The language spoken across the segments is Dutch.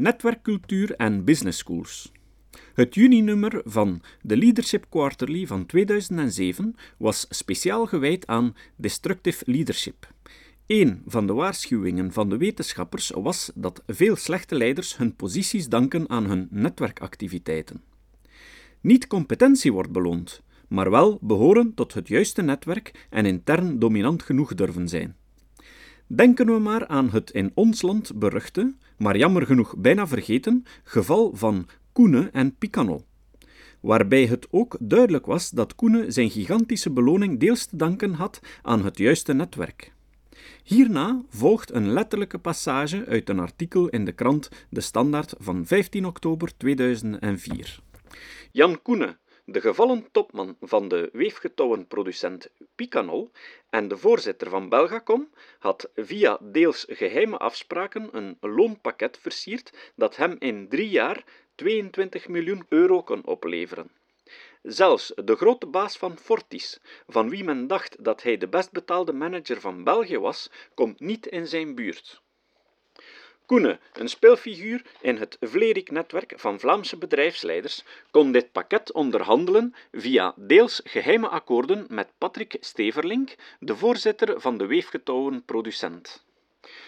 Netwerkcultuur en business schools. Het juninummer van The Leadership Quarterly van 2007 was speciaal gewijd aan destructive leadership. Een van de waarschuwingen van de wetenschappers was dat veel slechte leiders hun posities danken aan hun netwerkactiviteiten. Niet competentie wordt beloond, maar wel behoren tot het juiste netwerk en intern dominant genoeg durven zijn. Denken we maar aan het in ons land beruchte, maar jammer genoeg bijna vergeten, geval van Koene en Picanol, waarbij het ook duidelijk was dat Koene zijn gigantische beloning deels te danken had aan het juiste netwerk. Hierna volgt een letterlijke passage uit een artikel in de krant De Standaard van 15 oktober 2004. Jan Koene, de gevallen topman van de weefgetouwenproducent Picanol en de voorzitter van Belgacom, had via deels geheime afspraken een loonpakket versierd dat hem in 3 jaar 22 miljoen euro kon opleveren. Zelfs de grote baas van Fortis, van wie men dacht dat hij de best betaalde manager van België was, komt niet in zijn buurt. Koene, een speelfiguur in het Vlerick-netwerk van Vlaamse bedrijfsleiders, kon dit pakket onderhandelen via deels geheime akkoorden met Patrick Steverlink, de voorzitter van de weefgetouwenproducent.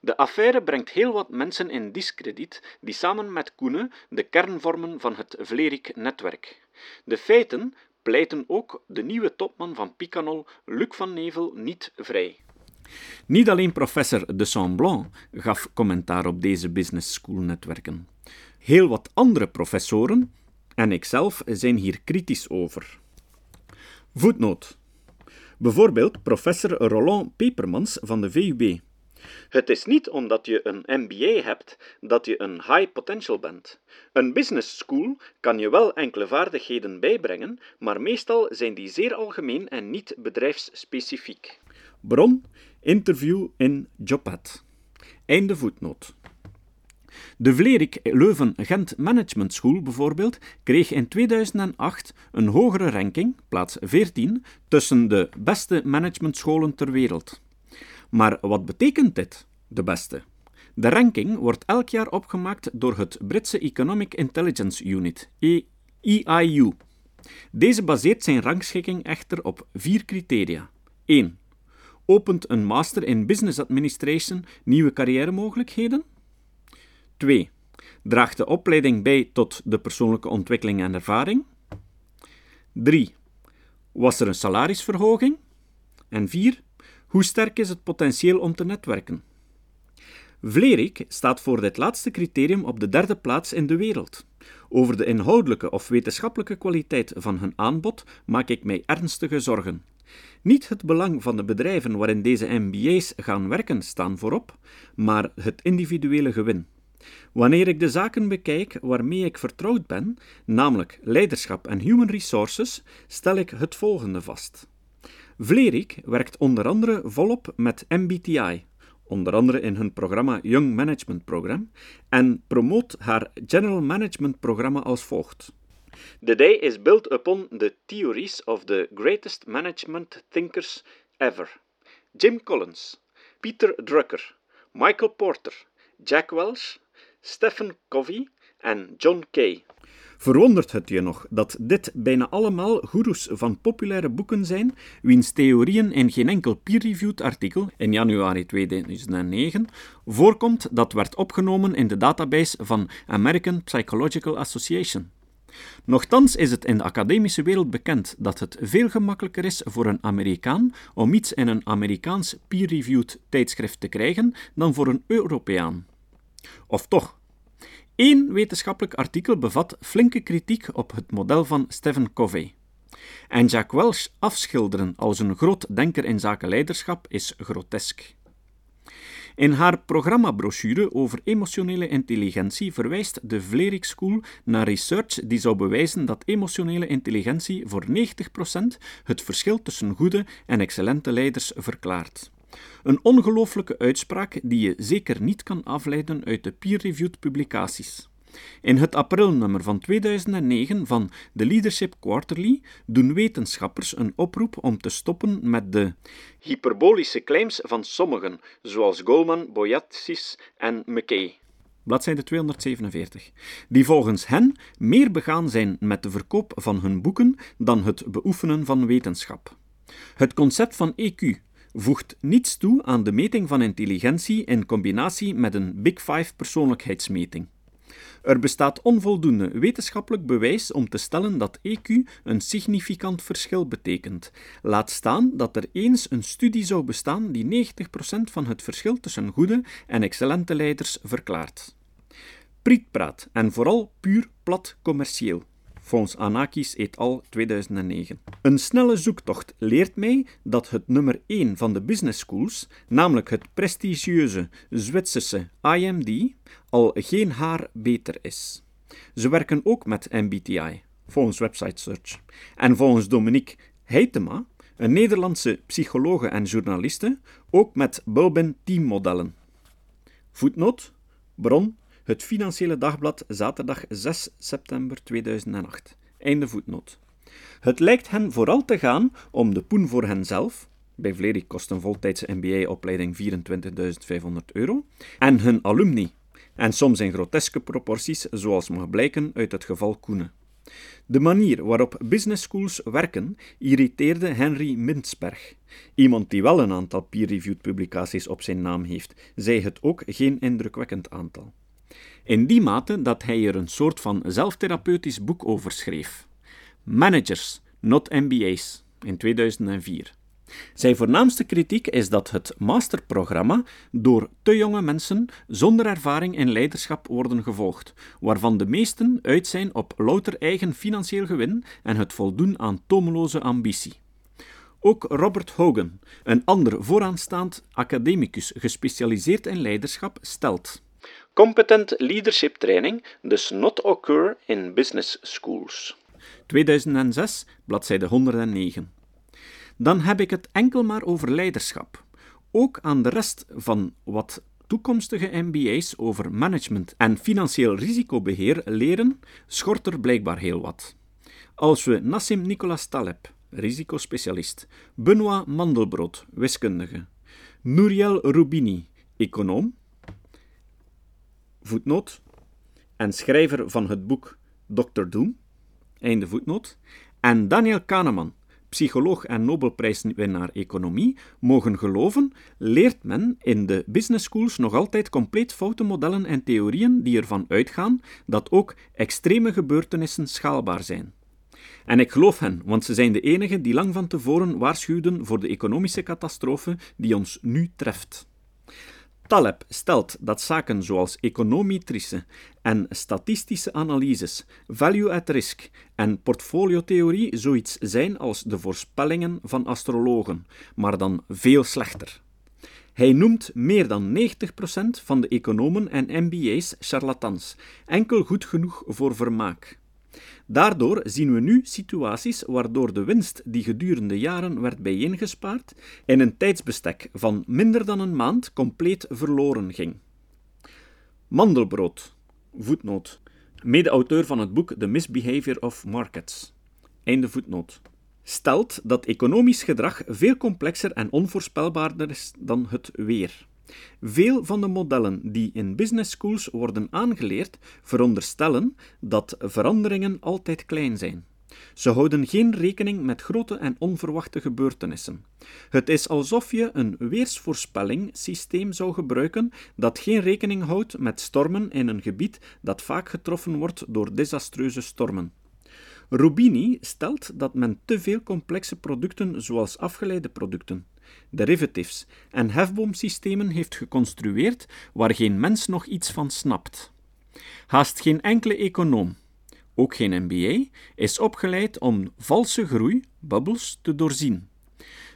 De affaire brengt heel wat mensen in diskrediet die samen met Koene de kern vormen van het Vlerick-netwerk. De feiten pleiten ook de nieuwe topman van Picanol, Luc van Nevel, niet vrij. Niet alleen professor De Saint-Blanc gaf commentaar op deze business school netwerken. Heel wat andere professoren en ikzelf zijn hier kritisch over. Voetnoot. Bijvoorbeeld professor Roland Pepermans van de VUB. Het is niet omdat je een MBA hebt dat je een high potential bent. Een business school kan je wel enkele vaardigheden bijbrengen, maar meestal zijn die zeer algemeen en niet bedrijfsspecifiek. Bron, interview in Jobpad. Einde voetnoot. De Vlerick-Leuven-Gent-Management-School bijvoorbeeld kreeg in 2008 een hogere ranking, plaats 14, tussen de beste managementscholen ter wereld. Maar wat betekent dit, de beste? De ranking wordt elk jaar opgemaakt door het Britse Economic Intelligence Unit, EIU. Deze baseert zijn rangschikking echter op 4 criteria. 1. Opent een master in business administration nieuwe carrière-mogelijkheden? 2. Draagt de opleiding bij tot de persoonlijke ontwikkeling en ervaring? 3. Was er een salarisverhoging? En 4. Hoe sterk is het potentieel om te netwerken? Vlerick staat voor dit laatste criterium op de 3e plaats in de wereld. Over de inhoudelijke of wetenschappelijke kwaliteit van hun aanbod maak ik mij ernstige zorgen. Niet het belang van de bedrijven waarin deze MBA's gaan werken staan voorop, maar het individuele gewin. Wanneer ik de zaken bekijk waarmee ik vertrouwd ben, namelijk leiderschap en human resources, stel ik het volgende vast. Vlerick werkt onder andere volop met MBTI, onder andere in hun programma Young Management Program, en promoot haar General Management Programma als volgt. The day is built upon the theories of the greatest management thinkers ever. Jim Collins, Peter Drucker, Michael Porter, Jack Welch, Stephen Covey en John Kay. Verwondert het je nog dat dit bijna allemaal goeroes van populaire boeken zijn, wiens theorieën in geen enkel peer-reviewed artikel in januari 2009 voorkomt dat werd opgenomen in de database van American Psychological Association? Nochtans is het in de academische wereld bekend dat het veel gemakkelijker is voor een Amerikaan om iets in een Amerikaans peer-reviewed tijdschrift te krijgen dan voor een Europeaan. Of toch? 1 wetenschappelijk artikel bevat flinke kritiek op het model van Stephen Covey. En Jack Welch afschilderen als een groot denker in zaken leiderschap is grotesk. In haar programmabrochure over emotionele intelligentie verwijst de Vlerick School naar research die zou bewijzen dat emotionele intelligentie voor 90% het verschil tussen goede en excellente leiders verklaart. Een ongelooflijke uitspraak die je zeker niet kan afleiden uit de peer-reviewed publicaties. In het aprilnummer van 2009 van The Leadership Quarterly doen wetenschappers een oproep om te stoppen met de hyperbolische claims van sommigen, zoals Goleman, Boyatzis en McKay. bladzijde 247, die volgens hen meer begaan zijn met de verkoop van hun boeken dan het beoefenen van wetenschap. Het concept van EQ voegt niets toe aan de meting van intelligentie in combinatie met een Big Five persoonlijkheidsmeting. Er bestaat onvoldoende wetenschappelijk bewijs om te stellen dat EQ een significant verschil betekent. Laat staan dat er eens een studie zou bestaan die 90% van het verschil tussen goede en excellente leiders verklaart. Prietpraat en vooral puur plat commercieel. Volgens Anakis et al. 2009. Een snelle zoektocht leert mij dat het nummer 1 van de business schools, namelijk het prestigieuze Zwitserse IMD, al geen haar beter is. Ze werken ook met MBTI, volgens Website Search. En volgens Dominique Heitema, een Nederlandse psychologe en journaliste, ook met Bulbin teammodellen. Voetnoot, bron. Het Financiële Dagblad, zaterdag 6 september 2008. Einde voetnoot. Het lijkt hen vooral te gaan om de poen voor henzelf, bij Vlerick kost een voltijdse MBA-opleiding €24.500, en hun alumni, en soms in groteske proporties, zoals mag blijken uit het geval Koenen. De manier waarop business schools werken irriteerde Henry Mintzberg, iemand die wel een aantal peer-reviewed publicaties op zijn naam heeft, zij het ook geen indrukwekkend aantal. In die mate dat hij er een soort van zelftherapeutisch boek over schreef. Managers, not MBA's, in 2004. Zijn voornaamste kritiek is dat het masterprogramma door te jonge mensen zonder ervaring in leiderschap worden gevolgd, waarvan de meesten uit zijn op louter eigen financieel gewin en het voldoen aan tomeloze ambitie. Ook Robert Hogan, een ander vooraanstaand academicus gespecialiseerd in leiderschap, stelt: Competent leadership training does not occur in business schools. 2006, bladzijde 109. Dan heb ik het enkel maar over leiderschap. Ook aan de rest van wat toekomstige MBA's over management en financieel risicobeheer leren, schort er blijkbaar heel wat. Als we Nassim Nicolas Taleb, risicospecialist, Benoît Mandelbrot, wiskundige, Nouriel Roubini, econoom, voetnoot, en schrijver van het boek Dr. Doom, einde voetnoot, en Daniel Kahneman, psycholoog en Nobelprijswinnaar economie, mogen geloven, leert men in de business schools nog altijd compleet foute modellen en theorieën die ervan uitgaan dat ook extreme gebeurtenissen schaalbaar zijn. En ik geloof hen, want ze zijn de enigen die lang van tevoren waarschuwden voor de economische catastrofe die ons nu treft. Taleb stelt dat zaken zoals econometrische en statistische analyses, value at risk en portfoliotheorie zoiets zijn als de voorspellingen van astrologen, maar dan veel slechter. Hij noemt meer dan 90% van de economen en MBA's charlatans, enkel goed genoeg voor vermaak. Daardoor zien we nu situaties waardoor de winst die gedurende jaren werd bijeengespaard in een tijdsbestek van minder dan een maand compleet verloren ging. Mandelbrot, voetnoot, mede-auteur van het boek The Misbehavior of Markets, einde voetnoot, stelt dat economisch gedrag veel complexer en onvoorspelbaarder is dan het weer. Veel van de modellen die in business schools worden aangeleerd veronderstellen dat veranderingen altijd klein zijn. Ze houden geen rekening met grote en onverwachte gebeurtenissen. Het is alsof je een weersvoorspellingssysteem zou gebruiken dat geen rekening houdt met stormen in een gebied dat vaak getroffen wordt door desastreuze stormen. Roubini stelt dat men te veel complexe producten zoals afgeleide producten, derivatives en hefboomsystemen heeft geconstrueerd waar geen mens nog iets van snapt. Haast geen enkele econoom, ook geen MBA, is opgeleid om valse groei, bubbels, te doorzien.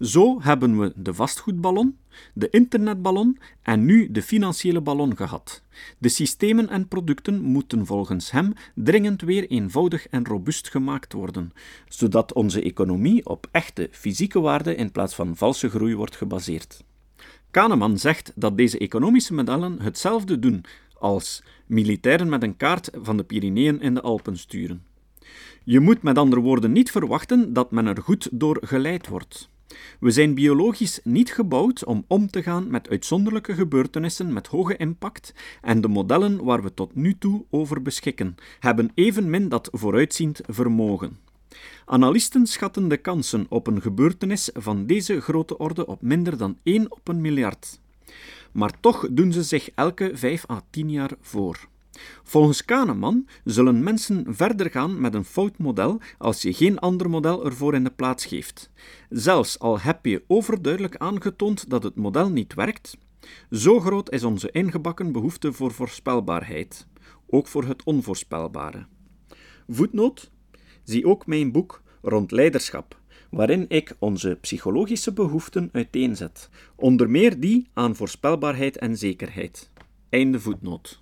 Zo hebben we de vastgoedballon, de internetballon en nu de financiële ballon gehad. De systemen en producten moeten volgens hem dringend weer eenvoudig en robuust gemaakt worden, zodat onze economie op echte fysieke waarde in plaats van valse groei wordt gebaseerd. Kahneman zegt dat deze economische modellen hetzelfde doen als militairen met een kaart van de Pyreneeën in de Alpen sturen. Je moet met andere woorden niet verwachten dat men er goed door geleid wordt. We zijn biologisch niet gebouwd om te gaan met uitzonderlijke gebeurtenissen met hoge impact en de modellen waar we tot nu toe over beschikken, hebben evenmin dat vooruitziend vermogen. Analisten schatten de kansen op een gebeurtenis van deze grote orde op minder dan 1 op een miljard. Maar toch doen ze zich elke 5 à 10 jaar voor. Volgens Kahneman zullen mensen verder gaan met een fout model als je geen ander model ervoor in de plaats geeft. Zelfs al heb je overduidelijk aangetoond dat het model niet werkt, zo groot is onze ingebakken behoefte voor voorspelbaarheid, ook voor het onvoorspelbare. Voetnoot: zie ook mijn boek Rond Leiderschap, waarin ik onze psychologische behoeften uiteenzet, onder meer die aan voorspelbaarheid en zekerheid. Einde voetnoot.